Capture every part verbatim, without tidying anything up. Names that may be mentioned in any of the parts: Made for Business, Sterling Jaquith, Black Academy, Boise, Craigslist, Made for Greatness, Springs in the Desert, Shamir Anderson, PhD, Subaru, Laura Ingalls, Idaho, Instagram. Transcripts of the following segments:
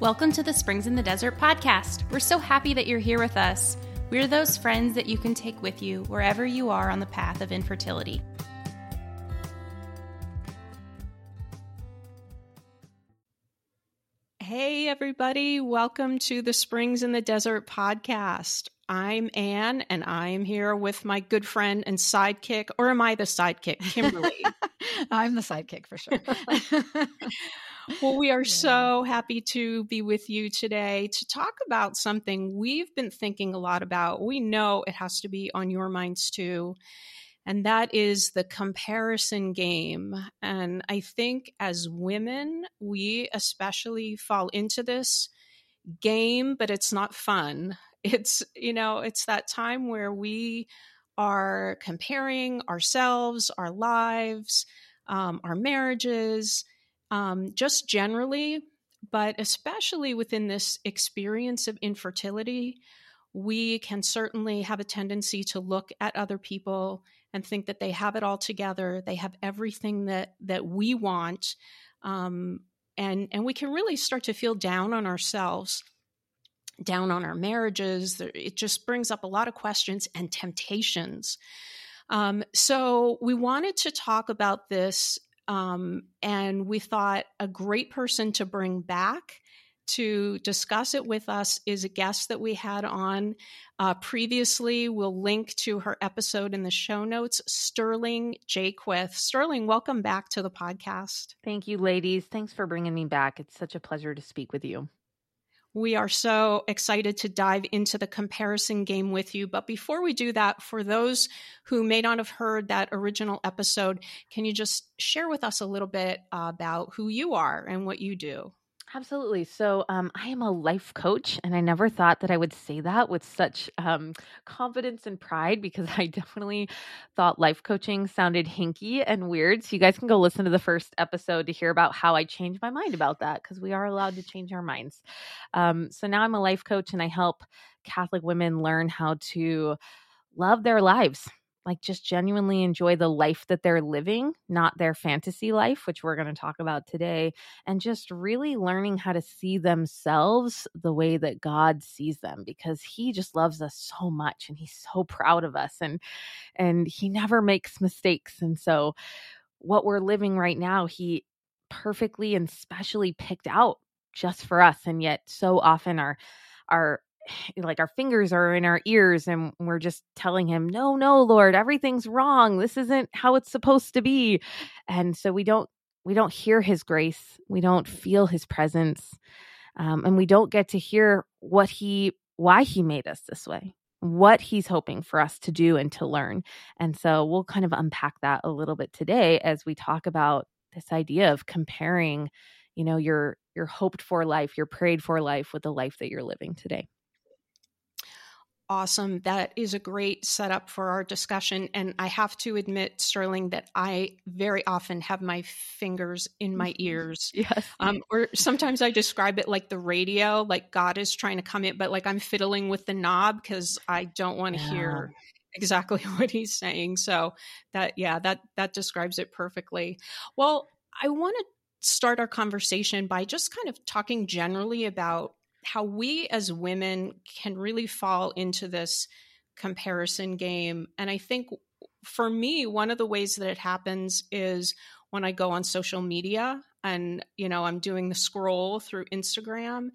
Welcome to the Springs in the Desert podcast. We're so happy that you're here with us. We're those friends that you can take with you wherever you are on the path of infertility. Hey, everybody. Welcome to the Springs in the Desert podcast. I'm Ann, and I'm here with my good friend and sidekick, or am I the sidekick, Kimberly? I'm the sidekick for sure. Well, we are yeah. so happy to be with you today to talk about something we've been thinking a lot about. We know it has to be on your minds too, and that is the comparison game. And I think as women, we especially fall into this game, but it's not fun. It's, you know, it's that time where we are comparing ourselves, our lives, um, our marriages, Um, just generally, but especially within this experience of infertility, we can certainly have a tendency to look at other people and think that they have it all together. They have everything that, that we want. Um, and, and we can really start to feel down on ourselves, down on our marriages. It just brings up a lot of questions and temptations. Um, so we wanted to talk about this Um, and we thought a great person to bring back to discuss it with us is a guest that we had on uh, previously. We'll link to her episode in the show notes, Sterling Jaquith. Sterling, welcome back to the podcast. Thank you, ladies. Thanks for bringing me back. It's such a pleasure to speak with you. We are so excited to dive into the comparison game with you. But before we do that, for those who may not have heard that original episode, can you just share with us a little bit about who you are and what you do? Absolutely. So um, I am a life coach, and I never thought that I would say that with such um, confidence and pride, because I definitely thought life coaching sounded hinky and weird. So you guys can go listen to the first episode to hear about how I changed my mind about that, because we are allowed to change our minds. Um, so now I'm a life coach, and I help Catholic women learn how to love their lives. Like just genuinely enjoy the life that they're living, not their fantasy life, which we're going to talk about today, and just really learning how to see themselves the way that God sees them, because he just loves us so much and he's so proud of us, and and he never makes mistakes. And so what we're living right now, he perfectly and specially picked out just for us. And yet so often our our like our fingers are in our ears and we're just telling him, no, no, Lord, everything's wrong. This isn't how it's supposed to be. And so we don't, we don't hear his grace. We don't feel his presence. Um, and we don't get to hear what he, why he made us this way, what he's hoping for us to do and to learn. And so we'll kind of unpack that a little bit today as we talk about this idea of comparing, you know, your, your hoped for life, your prayed for life with the life that you're living today. Awesome. That is a great setup for our discussion. And I have to admit, Sterling, that I very often have my fingers in my ears. Yes. Um, or sometimes I describe it like the radio, like God is trying to come in, but like I'm fiddling with the knob because I don't want to yeah. hear exactly what he's saying. So that, yeah, that, that describes it perfectly. Well, I want to start our conversation by just kind of talking generally about how we as women can really fall into this comparison game. And I think for me, one of the ways that it happens is when I go on social media and, you know, I'm doing the scroll through Instagram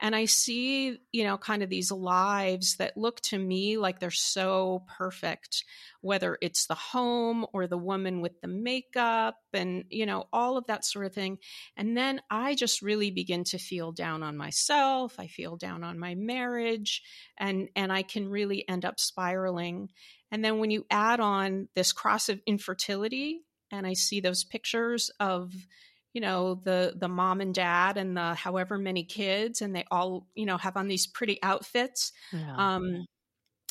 and I see, you know, kind of these lives that look to me like they're so perfect, whether it's the home or the woman with the makeup and, you know, all of that sort of thing. And then I just really begin to feel down on myself. I feel down on my marriage, and, and I can really end up spiraling. And then when you add on this cross of infertility, and I see those pictures of, you know, the the mom and dad and the however many kids, and they all, you know, have on these pretty outfits. Yeah. Um,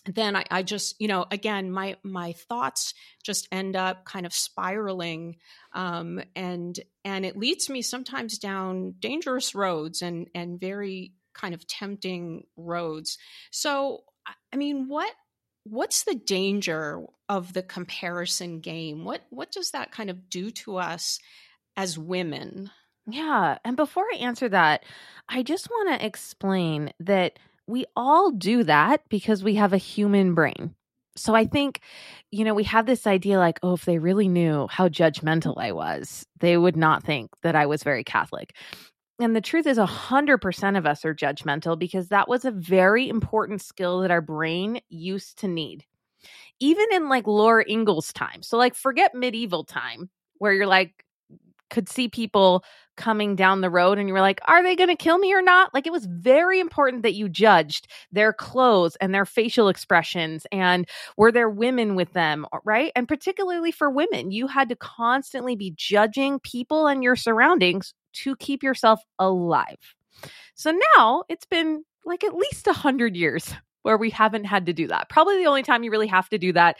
then I, I just, you know, again, my my thoughts just end up kind of spiraling, um, and and it leads me sometimes down dangerous roads and and very kind of tempting roads. So, I mean, what? What's the danger of the comparison game? What what does that kind of do to us as women? Yeah. And before I answer that, I just want to explain that we all do that because we have a human brain. So I think, you know, we have this idea like, oh, if they really knew how judgmental I was, they would not think that I was very Catholic. And the truth is one hundred percent of us are judgmental because that was a very important skill that our brain used to need. Even in like Laura Ingalls' time. So like forget medieval time where you're like, could see people coming down the road and you were like, are they going to kill me or not? Like it was very important that you judged their clothes and their facial expressions and were there women with them, right? And particularly for women, you had to constantly be judging people and your surroundings to keep yourself alive. So now it's been like at least one hundred years where we haven't had to do that. Probably the only time you really have to do that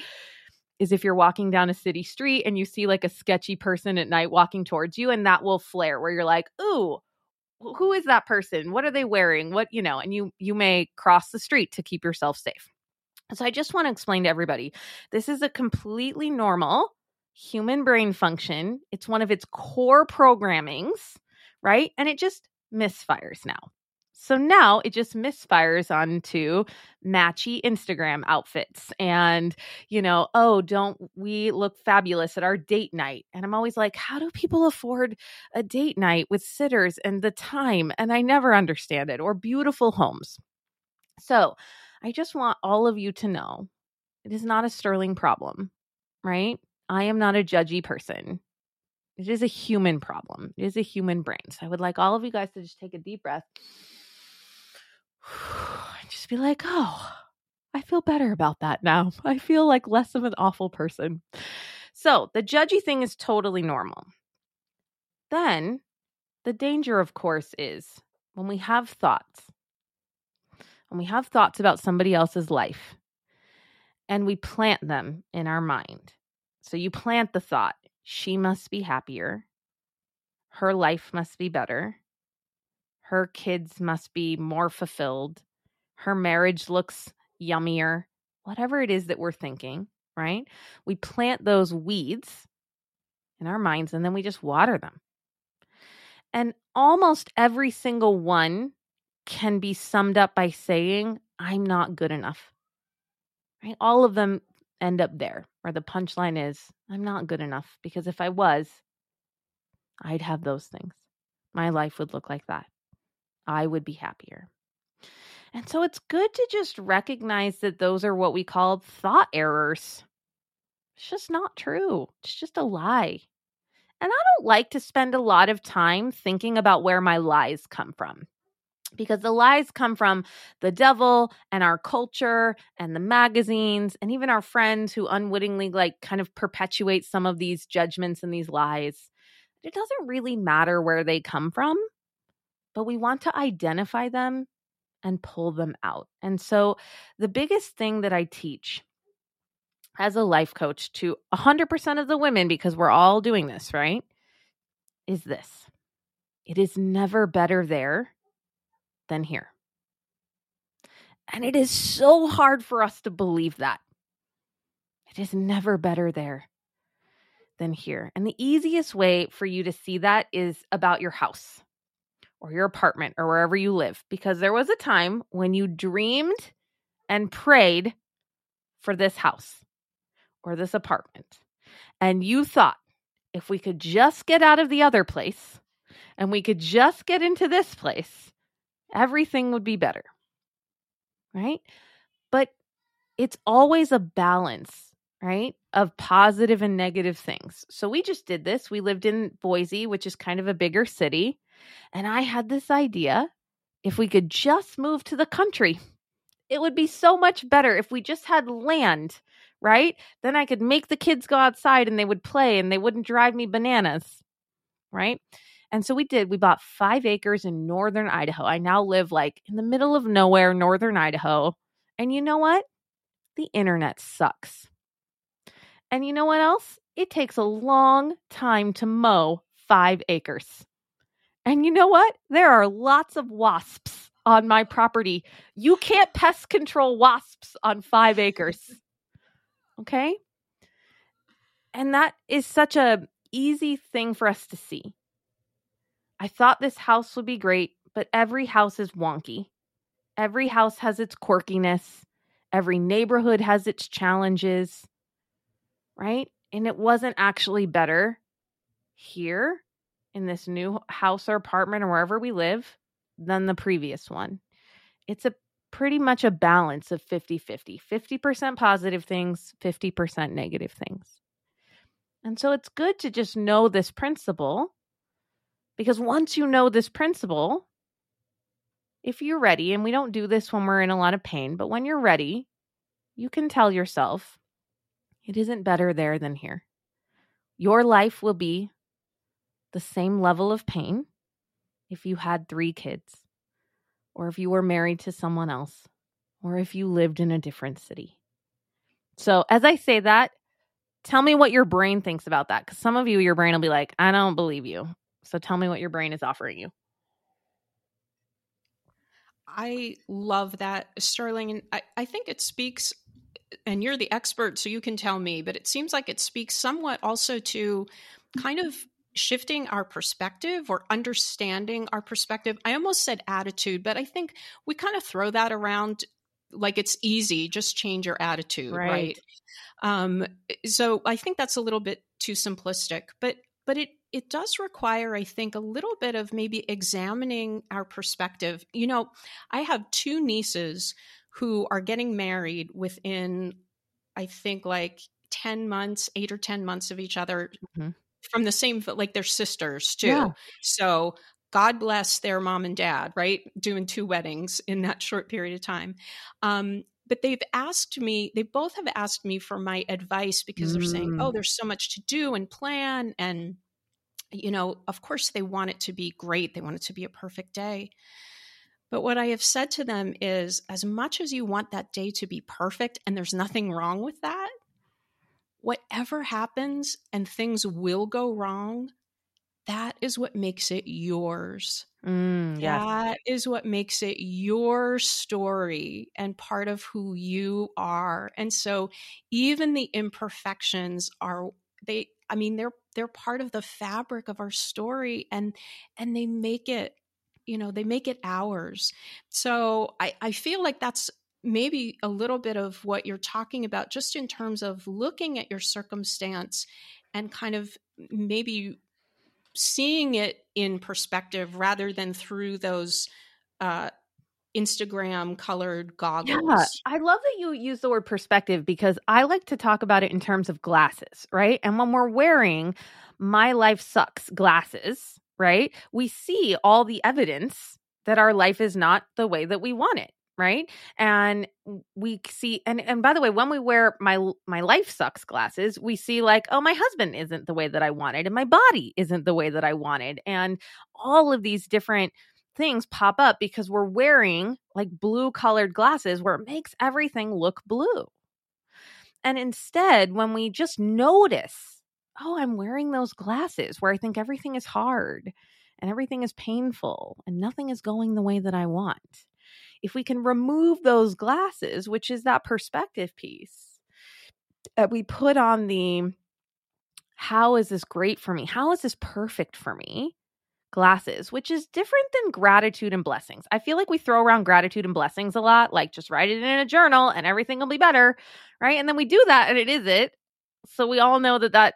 is if you're walking down a city street and you see like a sketchy person at night walking towards you, and that will flare where you're like, ooh, who is that person? What are they wearing? What, you know, and you, you may cross the street to keep yourself safe. So I just want to explain to everybody, this is a completely normal human brain function. It's one of its core programmings, right? And it just misfires now. So now it just misfires onto matchy Instagram outfits and, you know, oh, don't we look fabulous at our date night? And I'm always like, how do people afford a date night with sitters and the time? And I never understand it. Or beautiful homes. So I just want all of you to know it is not a Sterling problem, right? I am not a judgy person. It is a human problem. It is a human brain. So I would like all of you guys to just take a deep breath. And just be like, oh, I feel better about that now. I feel like less of an awful person. So the judgy thing is totally normal. Then the danger, of course, is when we have thoughts, when we have thoughts about somebody else's life and we plant them in our mind. So you plant the thought, she must be happier. Her life must be better. Her kids must be more fulfilled. Her marriage looks yummier. Whatever it is that we're thinking, right? We plant those weeds in our minds and then we just water them. And almost every single one can be summed up by saying, I'm not good enough. Right? All of them end up there, where the punchline is, I'm not good enough because if I was, I'd have those things. My life would look like that. I would be happier. And so it's good to just recognize that those are what we call thought errors. It's just not true. It's just a lie. And I don't like to spend a lot of time thinking about where my lies come from, because the lies come from the devil and our culture and the magazines and even our friends who unwittingly like kind of perpetuate some of these judgments and these lies. It doesn't really matter where they come from, but we want to identify them and pull them out. And so the biggest thing that I teach as a life coach to one hundred percent of the women, because we're all doing this, right, is this. It is never better there than here. And it is so hard for us to believe that. It is never better there than here. And the easiest way for you to see that is about your house or your apartment or wherever you live, because there was a time when you dreamed and prayed for this house or this apartment. And you thought, if we could just get out of the other place and we could just get into this place, everything would be better, right? But it's always a balance, right, of positive and negative things. So we just did this. We lived in Boise, which is kind of a bigger city. And I had this idea, if we could just move to the country, it would be so much better if we just had land, right? Then I could make the kids go outside and they would play and they wouldn't drive me bananas, right? And so we did. We bought five acres in northern Idaho. I now live like in the middle of nowhere, northern Idaho. And you know what? The internet sucks. And you know what else? It takes a long time to mow five acres. And you know what? There are lots of wasps on my property. You can't pest control wasps on five acres. Okay? And that is such an easy thing for us to see. I thought this house would be great, but every house is wonky. Every house has its quirkiness. Every neighborhood has its challenges, right? And it wasn't actually better here in this new house or apartment or wherever we live than the previous one. It's a pretty much a balance of fifty-fifty, fifty percent positive things, fifty percent negative things. And so it's good to just know this principle, because once you know this principle, if you're ready, and we don't do this when we're in a lot of pain, but when you're ready, you can tell yourself, it isn't better there than here. Your life will be the same level of pain if you had three kids, or if you were married to someone else, or if you lived in a different city. So as I say that, tell me what your brain thinks about that, because some of you, your brain will be like, I don't believe you. So tell me what your brain is offering you. I love that, Sterling. And I, I think it speaks, and you're the expert, so you can tell me, but it seems like it speaks somewhat also to kind of shifting our perspective or understanding our perspective. I almost said attitude, but I think we kind of throw that around like it's easy, just change your attitude, right? right? Um, so I think that's a little bit too simplistic, but but it It does require, I think, a little bit of maybe examining our perspective. You know, I have two nieces who are getting married within, I think, like ten months, eight or ten months of each other, mm-hmm. from the same, like they're sisters too. Yeah. So God bless their mom and dad, right? Doing two weddings in that short period of time. Um, But they've asked me, they both have asked me for my advice, because mm. they're saying, oh, there's so much to do and plan, and you know, of course they want it to be great. They want it to be a perfect day. But what I have said to them is, as much as you want that day to be perfect, and there's nothing wrong with that, whatever happens and things will go wrong, that is what makes it yours. Mm, yes. That is what makes it your story and part of who you are. And so even the imperfections are, they, I mean, they're they're part of the fabric of our story, and and they make it, you know, they make it ours. So I, I feel like that's maybe a little bit of what you're talking about, just in terms of looking at your circumstance and kind of maybe seeing it in perspective rather than through those uh, Instagram colored goggles. Yeah. I love that you use the word perspective, because I like to talk about it in terms of glasses, right? And when we're wearing my life sucks glasses, right? We see all the evidence that our life is not the way that we want it, right? And we see, and, and by the way, when we wear my, my life sucks glasses, we see like, oh, my husband isn't the way that I wanted, and my body isn't the way that I wanted. And all of these different things pop up because we're wearing like blue colored glasses where it makes everything look blue. And instead, when we just notice, oh, I'm wearing those glasses where I think everything is hard and everything is painful and nothing is going the way that I want. If we can remove those glasses, which is that perspective piece that we put on the, how is this great for me? How is this perfect for me? Glasses, which is different than gratitude and blessings. I feel like we throw around gratitude and blessings a lot, like just write it in a journal and everything will be better, right? And then we do that and it isn't. So we all know that that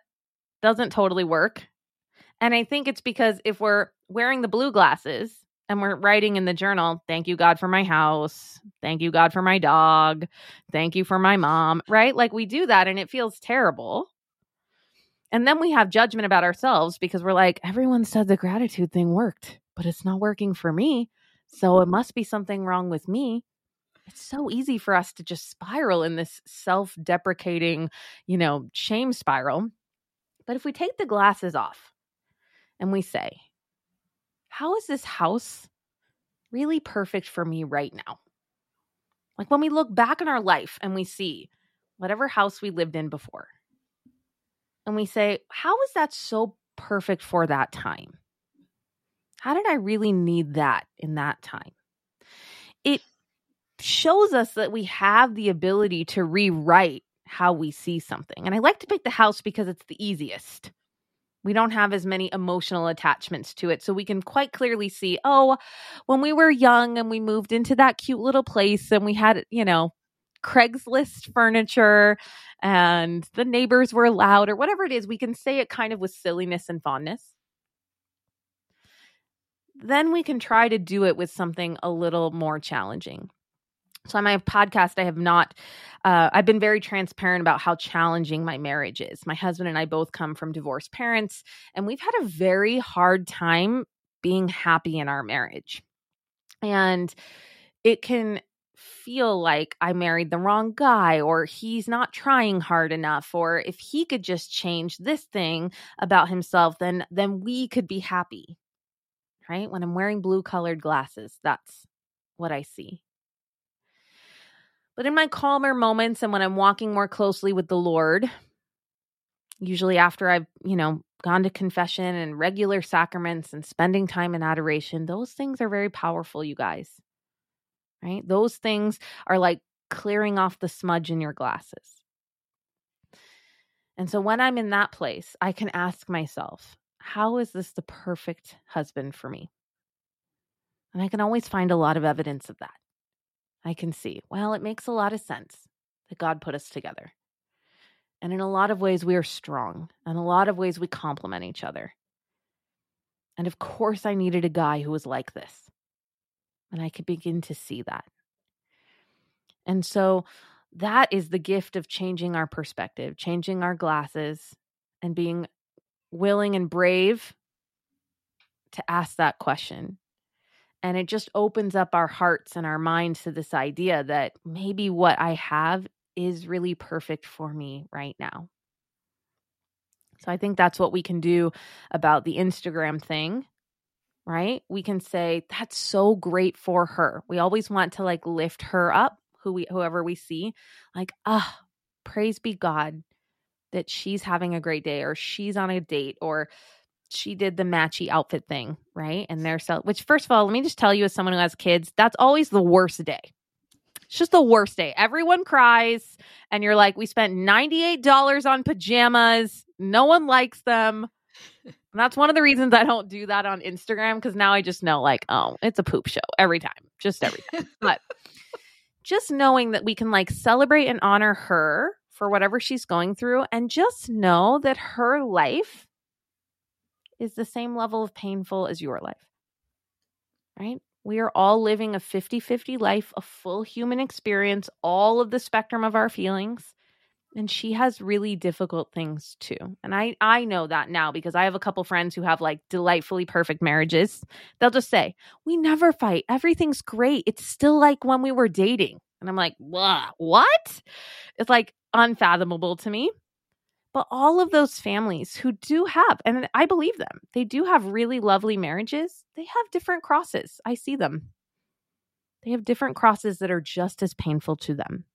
doesn't totally work. And I think it's because if we're wearing the blue glasses and we're writing in the journal, thank you, God, for my house. Thank you, God, for my dog. Thank you for my mom, right? Like we do that and it feels terrible. And then we have judgment about ourselves because we're like, everyone said the gratitude thing worked, but it's not working for me. So it must be something wrong with me. It's so easy for us to just spiral in this self-deprecating, you know, shame spiral. But if we take the glasses off and we say, how is this house really perfect for me right now? Like when we look back in our life and we see whatever house we lived in before, and we say, how is that so perfect for that time? How did I really need that in that time? It shows us that we have the ability to rewrite how we see something. And I like to pick the house because it's the easiest, We don't have as many emotional attachments to it. So we can quite clearly see, oh, when we were young and we moved into that cute little place and we had, you know, Craigslist furniture and the neighbors were loud or whatever it is, we can say it kind of with silliness and fondness. Then we can try to do it with something a little more challenging. So on my podcast, I have not, uh, I've been very transparent about how challenging my marriage is. My husband and I both come from divorced parents, and we've had a very hard time being happy in our marriage. And it can feel like I married the wrong guy, or he's not trying hard enough, or if he could just change this thing about himself, then, then we could be happy, right? When I'm wearing blue-colored glasses, that's what I see. But in my calmer moments and when I'm walking more closely with the Lord, usually after I've, you know, gone to confession and regular sacraments and spending time in adoration, those things are very powerful, you guys, right? Those things are like clearing off the smudge in your glasses. And so when I'm in that place, I can ask myself, how is this the perfect husband for me? And I can always find a lot of evidence of that. I can see, well, it makes a lot of sense that God put us together. And in a lot of ways, we are strong. In a lot of ways, we complement each other. And of course, I needed a guy who was like this. And I could begin to see that. And so that is the gift of changing our perspective, changing our glasses, and being willing and brave to ask that question. And it just opens up our hearts and our minds to this idea that maybe what I have is really perfect for me right now. So I think that's what we can do about the Instagram thing, right? We can say, that's so great for her. We always want to like lift her up, who we, whoever we see, like, ah, oh, praise be God that she's having a great day, or she's on a date, or she did the matchy outfit thing, right? And they're so, which first of all, let me just tell you as someone who has kids, that's always the worst day. It's just the worst day. Everyone cries and you're like, we spent ninety-eight dollars on pajamas. No one likes them. And that's one of the reasons I don't do that on Instagram, because now I just know like, oh, it's a poop show every time, just every time. But just knowing that we can like celebrate and honor her for whatever she's going through, and just know that her life is the same level of painful as your life, right? We are all living a fifty-fifty life, a full human experience, all of the spectrum of our feelings. And she has really difficult things too. And I, I know that now because I have a couple friends who have like delightfully perfect marriages. They'll just say, we never fight. Everything's great. It's still like when we were dating. And I'm like, what? It's like unfathomable to me. But all of those families who do have, and I believe them, they do have really lovely marriages. They have different crosses. I see them. They have different crosses that are just as painful to them.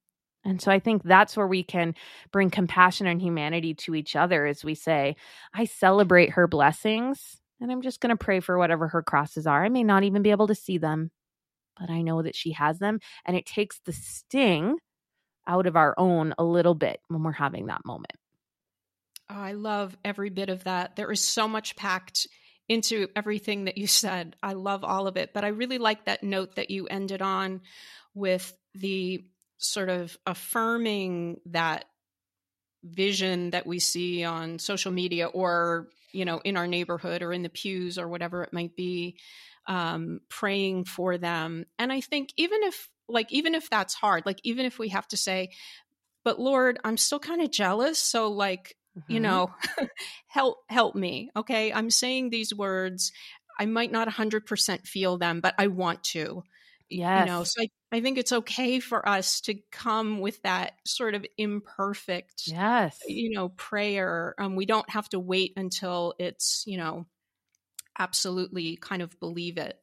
And so I think that's where we can bring compassion and humanity to each other as we say, I celebrate her blessings, and I'm just going to pray for whatever her crosses are. I may not even be able to see them, but I know that she has them. And it takes the sting out of our own a little bit when we're having that moment. Oh, I love every bit of that. There is so much packed into everything that you said. I love all of it. But I really like that note that you ended on with the sort of affirming that vision that we see on social media or, you know, in our neighborhood or in the pews or whatever it might be, um, praying for them. And I think even if like, even if that's hard, like, even if we have to say, but Lord, I'm still kind of jealous. So like, you know, help, help me. Okay. I'm saying these words. I might not a hundred percent feel them, but I want to, yes. You know, so I, I think it's okay for us to come with that sort of imperfect, yes, you know, prayer. Um, we don't have to wait until it's, you know, absolutely kind of believe it.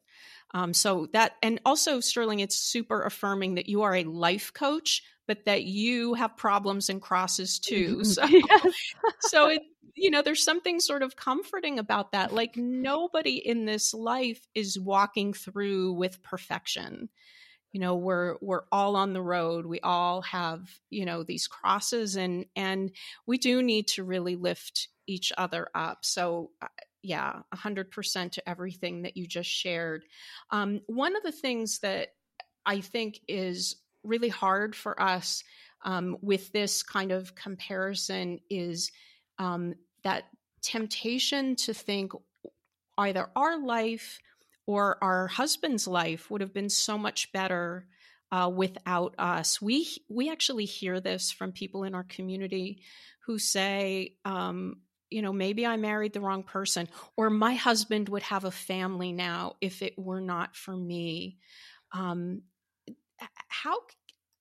Um, so that, and also Sterling, it's super affirming that you are a life coach, but that you have problems and crosses too. So, yes. so it, you know, there's something sort of comforting about that. Like nobody in this life is walking through with perfection. you know, we're, we're all on the road. We all have, you know, these crosses, and, and we do need to really lift each other up. So uh, yeah, a hundred percent to everything that you just shared. Um, one of the things that I think is really hard for us um, with this kind of comparison is um, that temptation to think either our life or our husband's life would have been so much better uh, without us. We we actually hear this from people in our community who say, um, you know, maybe I married the wrong person, or my husband would have a family now if it were not for me. Um, how,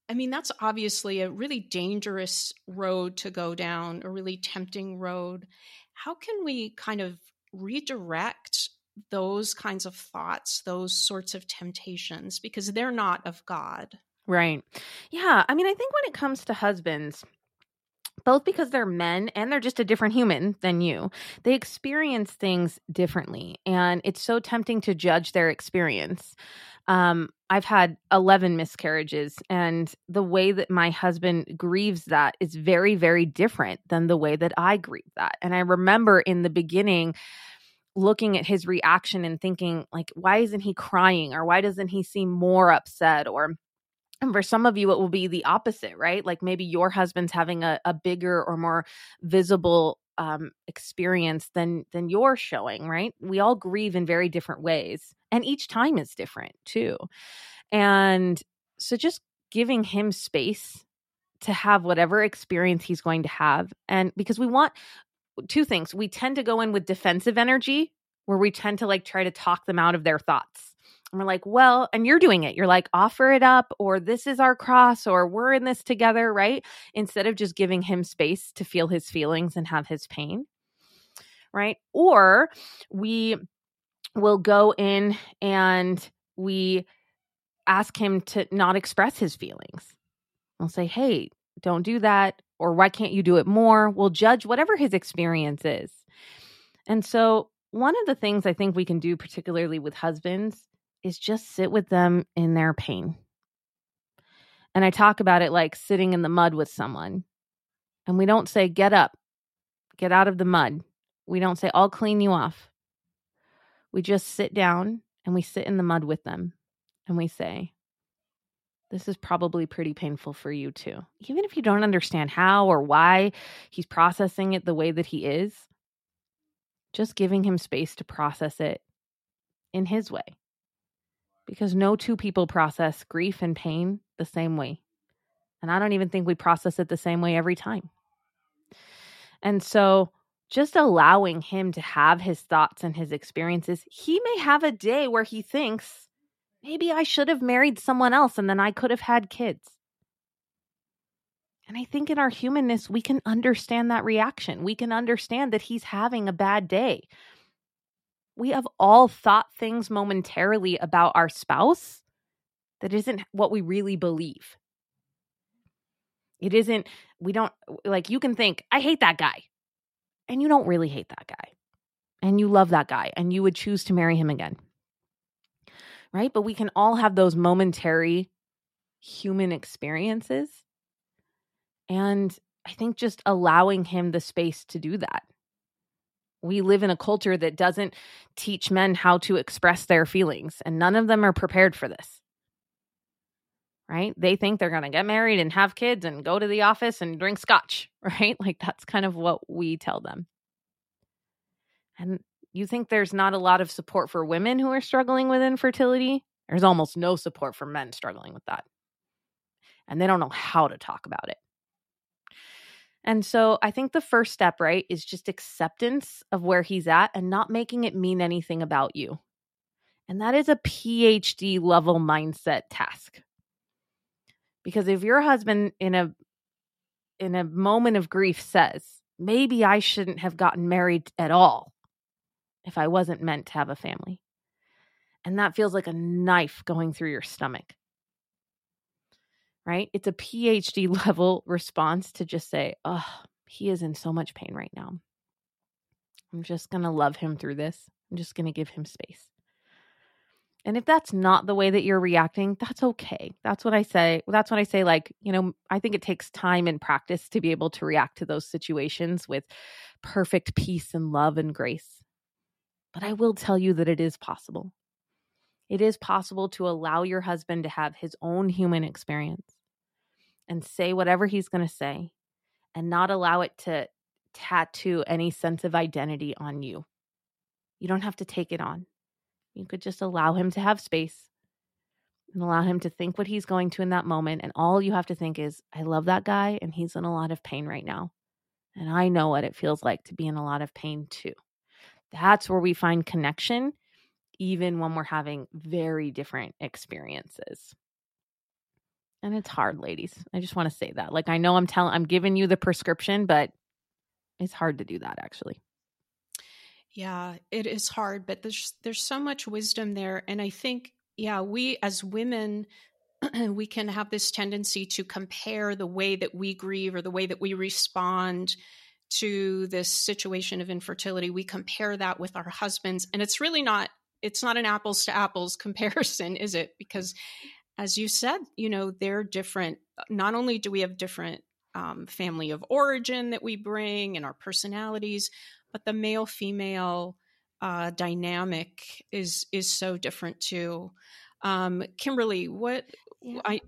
I mean, that's obviously a really dangerous road to go down, a really tempting road. How can we kind of redirect those kinds of thoughts, those sorts of temptations, because they're not of God? Right. Yeah. I mean, I think when it comes to husbands, both because they're men and they're just a different human than you, they experience things differently. And it's so tempting to judge their experience. Um, I've had eleven miscarriages, and the way that my husband grieves that is very, very different than the way that I grieve that. And I remember in the beginning looking at his reaction and thinking, like, why isn't he crying, or why doesn't he seem more upset? Or and for some of you, it will be the opposite, right? Like maybe your husband's having a, a bigger or more visible um, experience than than you're showing, right? We all grieve in very different ways, and each time is different too. And so just giving him space to have whatever experience he's going to have. And because we want two things. We tend to go in with defensive energy, where we tend to like try to talk them out of their thoughts. And we're like, well, and you're doing it. You're like, offer it up, or this is our cross, or we're in this together, right? Instead of just giving him space to feel his feelings and have his pain, right? Or we will go in and we ask him to not express his feelings. We'll say, hey, don't do that, or why can't you do it more? We'll judge whatever his experience is. And so one of the things I think we can do, particularly with husbands, is just sit with them in their pain. And I talk about it like sitting in the mud with someone. And we don't say, get up, get out of the mud. We don't say, I'll clean you off. We just sit down and we sit in the mud with them. And we say, this is probably pretty painful for you too. Even if you don't understand how or why he's processing it the way that he is, just giving him space to process it in his way. Because no two people process grief and pain the same way. And I don't even think we process it the same way every time. And so just allowing him to have his thoughts and his experiences, he may have a day where he thinks, maybe I should have married someone else and then I could have had kids. And I think in our humanness, we can understand that reaction. We can understand that he's having a bad day. We have all thought things momentarily about our spouse that isn't what we really believe. It isn't, we don't, like you can think, I hate that guy. And you don't really hate that guy. And you love that guy. And you would choose to marry him again. Right? But we can all have those momentary human experiences. And I think just allowing him the space to do that. We live in a culture that doesn't teach men how to express their feelings, and none of them are prepared for this, right? They think they're going to get married and have kids and go to the office and drink scotch, right? Like that's kind of what we tell them. And you think there's not a lot of support for women who are struggling with infertility? There's almost no support for men struggling with that. And they don't know how to talk about it. And so I think the first step, right, is just acceptance of where he's at and not making it mean anything about you. And that is a P H D level mindset task. Because if your husband in a in a moment of grief says, maybe I shouldn't have gotten married at all if I wasn't meant to have a family. And that feels like a knife going through your stomach. Right? It's a P H D level response to just say, oh, he is in so much pain right now. I'm just going to love him through this. I'm just going to give him space. And if that's not the way that you're reacting, that's okay. That's what I say. That's what I say, like, you know, I think it takes time and practice to be able to react to those situations with perfect peace and love and grace. But I will tell you that it is possible. It is possible to allow your husband to have his own human experience and say whatever he's going to say and not allow it to tattoo any sense of identity on you. You don't have to take it on. You could just allow him to have space and allow him to think what he's going to in that moment. And all you have to think is, I love that guy and he's in a lot of pain right now. And I know what it feels like to be in a lot of pain too. That's where we find connection, even when we're having very different experiences. And it's hard, ladies. I just want to say that. Like, I know I'm telling, I'm giving you the prescription, but it's hard to do that actually. Yeah, it is hard, but there's there's so much wisdom there. And I think, yeah, we as women, we can have this tendency to compare the way that we grieve or the way that we respond to this situation of infertility. We compare that with our husbands. And it's really not, it's not an apples to apples comparison, is it? Because as you said, you know, they're different. Not only do we have different um, family of origin that we bring and our personalities, but the male-female uh, dynamic is is so different too. Um, Kimberly, what yeah. I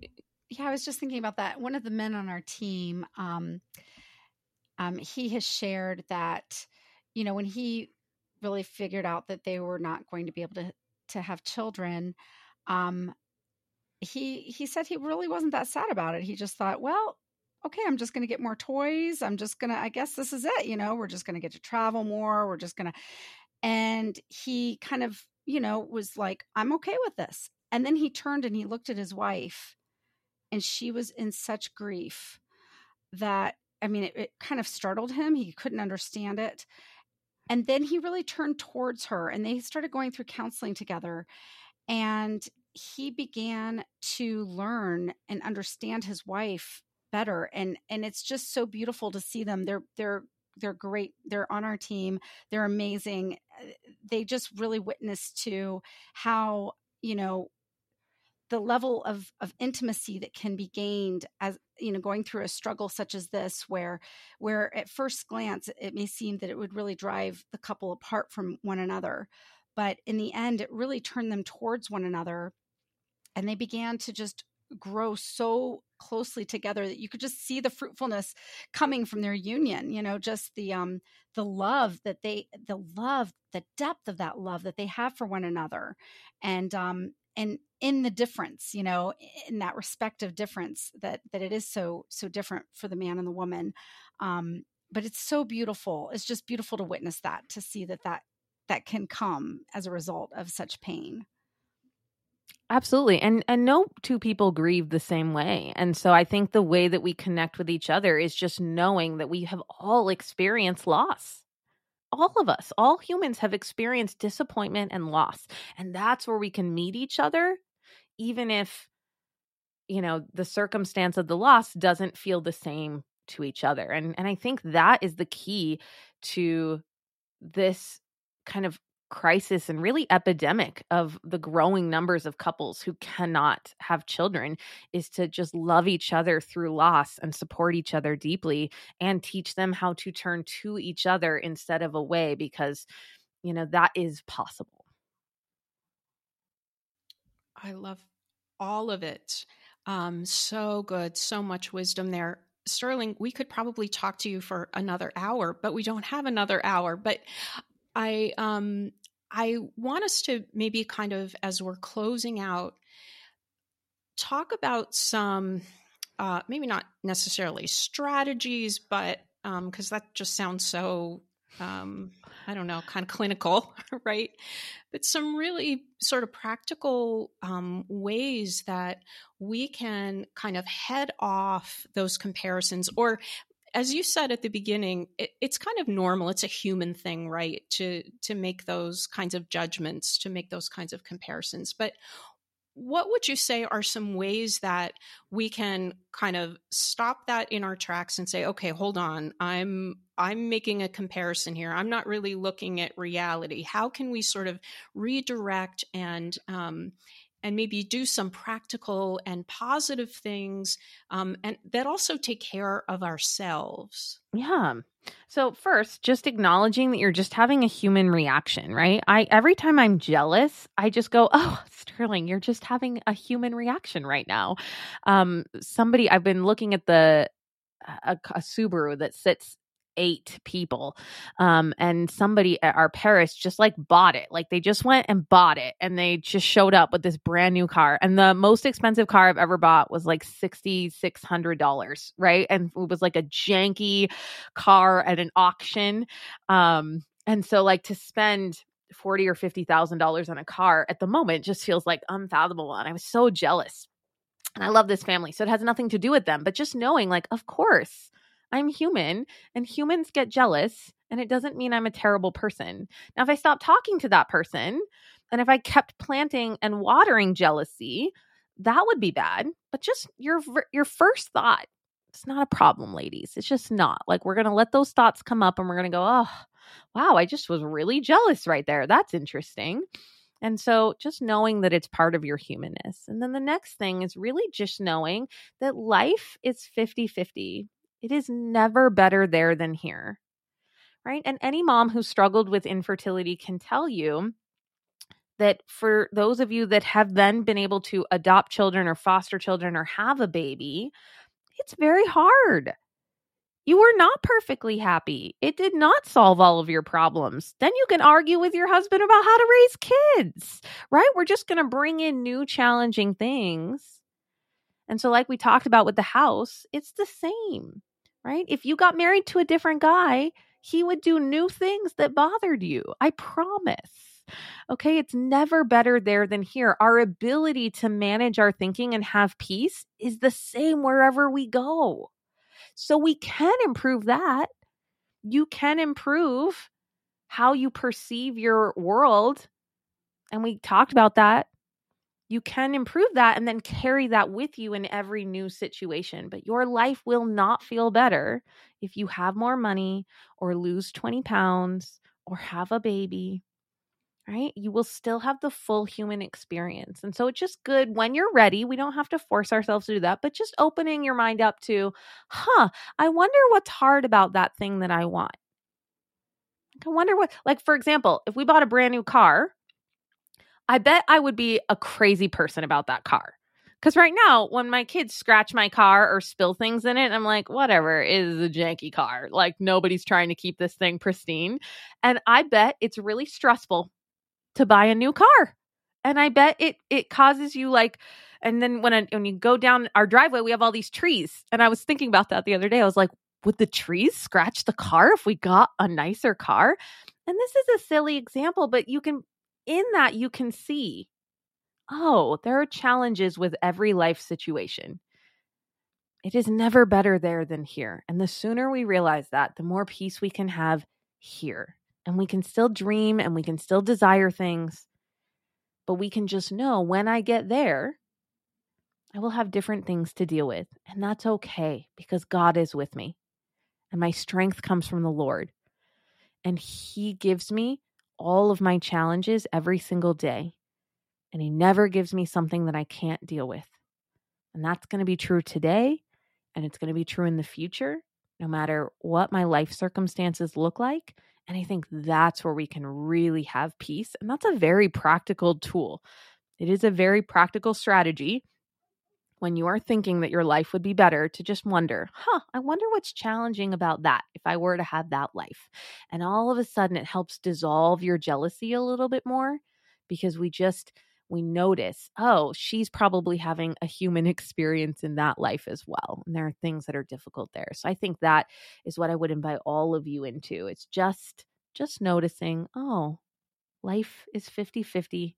yeah, I was just thinking about that. One of the men on our team, um, um, he has shared that, you know, when he really figured out that they were not going to be able to to have children, um, he he said he really wasn't that sad about it. He just thought, well, okay, I'm just going to get more toys. I'm just going to, I guess this is it. You know, we're just going to get to travel more. We're just going to, and he kind of, you know, was like, I'm okay with this. And then he turned and he looked at his wife, and she was in such grief that, I mean, it, it kind of startled him. He couldn't understand it. And then he really turned towards her, and they started going through counseling together, and he began to learn and understand his wife better. And, and it's just so beautiful to see them. They're, they're, they're great. They're on our team. They're amazing. They just really witness to how, you know, the level of, of intimacy that can be gained as, you know, going through a struggle such as this, where, where at first glance, it may seem that it would really drive the couple apart from one another, but in the end, it really turned them towards one another. And they began to just grow so closely together that you could just see the fruitfulness coming from their union, you know, just the, um, the love that they, the love, the depth of that love that they have for one another. And, um, and in the difference, you know, in that respective difference that, that it is so, so different for the man and the woman. Um, but it's so beautiful. It's just beautiful to witness that, to see that, that, that can come as a result of such pain. Absolutely. And and no two people grieve the same way. And so I think the way that we connect with each other is just knowing that we have all experienced loss. All of us, all humans have experienced disappointment and loss. And that's where we can meet each other, even if, you know, the circumstance of the loss doesn't feel the same to each other. And and I think that is the key to this kind of crisis and really epidemic of the growing numbers of couples who cannot have children, is to just love each other through loss and support each other deeply and teach them how to turn to each other instead of away, because, you know, that is possible. I love all of it. Um, so good. So much wisdom there. Sterling, we could probably talk to you for another hour, but we don't have another hour. But I um I want us to maybe kind of, as we're closing out, talk about some, uh, maybe not necessarily strategies, but um, because that just sounds so, um, I don't know, kind of clinical, right? But some really sort of practical um, ways that we can kind of head off those comparisons. Or as you said at the beginning, it, it's kind of normal. It's a human thing, right? To to make those kinds of judgments, to make those kinds of comparisons. But what would you say are some ways that we can kind of stop that in our tracks and say, okay, hold on, I'm I'm making a comparison here. I'm not really looking at reality. How can we sort of redirect and um, and maybe do some practical and positive things um, and that also take care of ourselves? Yeah. So first, just acknowledging that you're just having a human reaction, right? I every time I'm jealous, I just go, oh, Sterling, you're just having a human reaction right now. Um, somebody, I've been looking at the a, a Subaru that sits eight people. Um, and somebody at our parish just like bought it. Like they just went and bought it and they just showed up with this brand new car. And the most expensive car I've ever bought was like six thousand six hundred dollars. Right. And it was like a janky car at an auction. Um, and so like to spend forty thousand dollars or fifty thousand dollars on a car at the moment just feels like unfathomable. And I was so jealous. And I love this family. So it has nothing to do with them, but just knowing like, of course, I'm human and humans get jealous, and it doesn't mean I'm a terrible person. Now, if I stopped talking to that person and if I kept planting and watering jealousy, that would be bad. But just your your first thought, it's not a problem, ladies. It's just not. Like, we're going to let those thoughts come up and we're going to go, oh, wow, I just was really jealous right there. That's interesting. And so just knowing that it's part of your humanness. And then the next thing is really just knowing that life is fifty-fifty. It is never better there than here, right? And any mom who struggled with infertility can tell you that for those of you that have then been able to adopt children or foster children or have a baby, it's very hard. You were not perfectly happy. It did not solve all of your problems. Then you can argue with your husband about how to raise kids, right? We're just going to bring in new challenging things. And so like we talked about with the house, it's the same. Right? If you got married to a different guy, he would do new things that bothered you. I promise. Okay. It's never better there than here. Our ability to manage our thinking and have peace is the same wherever we go. So we can improve that. You can improve how you perceive your world. And we talked about that. You can improve that and then carry that with you in every new situation. But your life will not feel better if you have more money or lose twenty pounds or have a baby, right? You will still have the full human experience. And so it's just good when you're ready. We don't have to force ourselves to do that, but just opening your mind up to, huh, I wonder what's hard about that thing that I want. I wonder what, like, for example, if we bought a brand new car, I bet I would be a crazy person about that car. Because right now, when my kids scratch my car or spill things in it, I'm like, whatever, it is a janky car. Like, nobody's trying to keep this thing pristine. And I bet it's really stressful to buy a new car. And I bet it it causes you like, and then when, I, when you go down our driveway, we have all these trees. And I was thinking about that the other day. I was like, would the trees scratch the car if we got a nicer car? And this is a silly example, but you can... in that, you can see, oh, there are challenges with every life situation. It is never better there than here. And the sooner we realize that, the more peace we can have here. And we can still dream and we can still desire things, but we can just know when I get there, I will have different things to deal with. And that's okay because God is with me and my strength comes from the Lord. And He gives me all of my challenges every single day. And He never gives me something that I can't deal with. And that's going to be true today. And it's going to be true in the future, no matter what my life circumstances look like. And I think that's where we can really have peace. And that's a very practical tool. It is a very practical strategy when you are thinking that your life would be better to just wonder, huh, I wonder what's challenging about that if I were to have that life. And all of a sudden it helps dissolve your jealousy a little bit more because we just, we notice, oh, she's probably having a human experience in that life as well. And there are things that are difficult there. So I think that is what I would invite all of you into. It's just, just noticing, oh, life is fifty-fifty.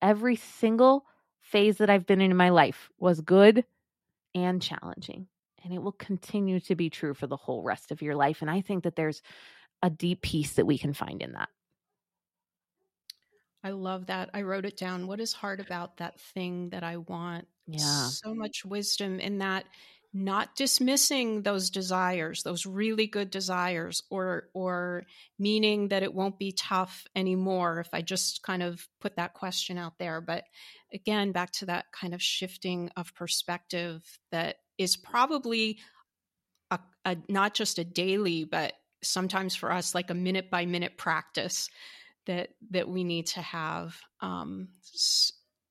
Every single phase that I've been in my life was good and challenging. And it will continue to be true for the whole rest of your life. And I think that there's a deep peace that we can find in that. I love that. I wrote it down. What is hard about that thing that I want? Yeah. So much wisdom in that, not dismissing those desires, those really good desires, or or meaning that it won't be tough anymore if I just kind of put that question out there. But again, back to that kind of shifting of perspective that is probably a, a, not just a daily, but sometimes for us, like a minute by minute practice that that we need to have. Um,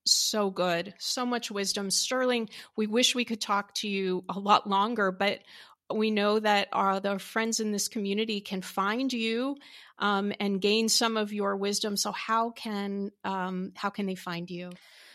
so good. So much wisdom. Sterling, we wish we could talk to you a lot longer, but we know that our the friends in this community can find you um, and gain some of your wisdom. So how can um, how can they find you?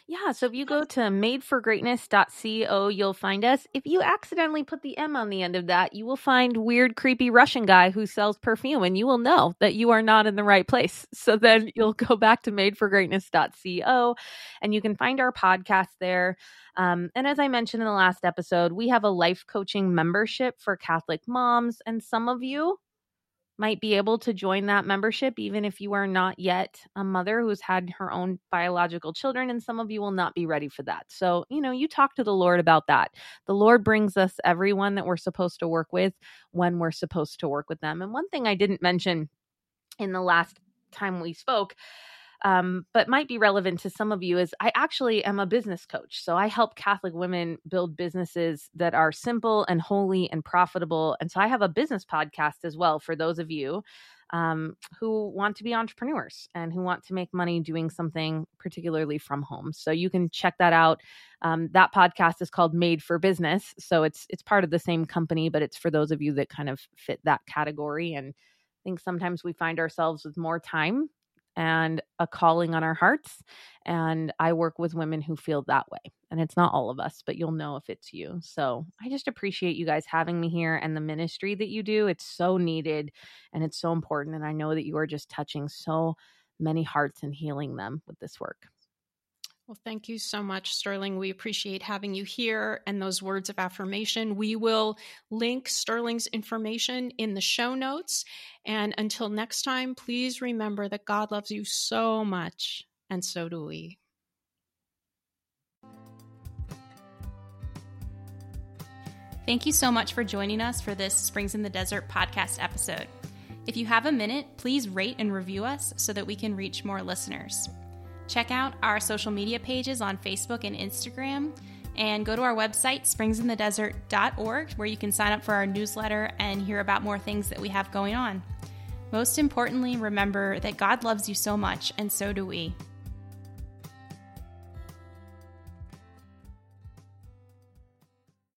Yeah. So if you go to made for greatness dot co, you'll find us. If you accidentally put the M on the end of that, you will find weird, creepy Russian guy who sells perfume, and you will know that you are not in the right place. So then you'll go back to made for greatness dot co and you can find our podcast there. Um, and as I mentioned in the last episode, we have a life coaching membership for Catholic moms, and some of you might be able to join that membership, even if you are not yet a mother who's had her own biological children, and some of you will not be ready for that. So, you know, you talk to the Lord about that. The Lord brings us everyone that we're supposed to work with when we're supposed to work with them. And one thing I didn't mention in the last time we spoke, Um, but might be relevant to some of you, is I actually am a business coach. So I help Catholic women build businesses that are simple and holy and profitable. And so I have a business podcast as well for those of you um, who want to be entrepreneurs and who want to make money doing something particularly from home. So you can check that out. Um, that podcast is called Made for Business. So it's it's part of the same company, but it's for those of you that kind of fit that category. And I think sometimes we find ourselves with more time and a calling on our hearts. And I work with women who feel that way. And it's not all of us, but you'll know if it's you. So I just appreciate you guys having me here and the ministry that you do. It's so needed and it's so important. And I know that you are just touching so many hearts and healing them with this work. Well, thank you so much, Sterling. We appreciate having you here and those words of affirmation. We will link Sterling's information in the show notes. And until next time, please remember that God loves you so much, and so do we. Thank you so much for joining us for this Springs in the Desert podcast episode. If you have a minute, please rate and review us so that we can reach more listeners. Check out our social media pages on Facebook and Instagram, and go to our website, springs in the desert dot org, where you can sign up for our newsletter and hear about more things that we have going on. Most importantly, remember that God loves you so much, and so do we.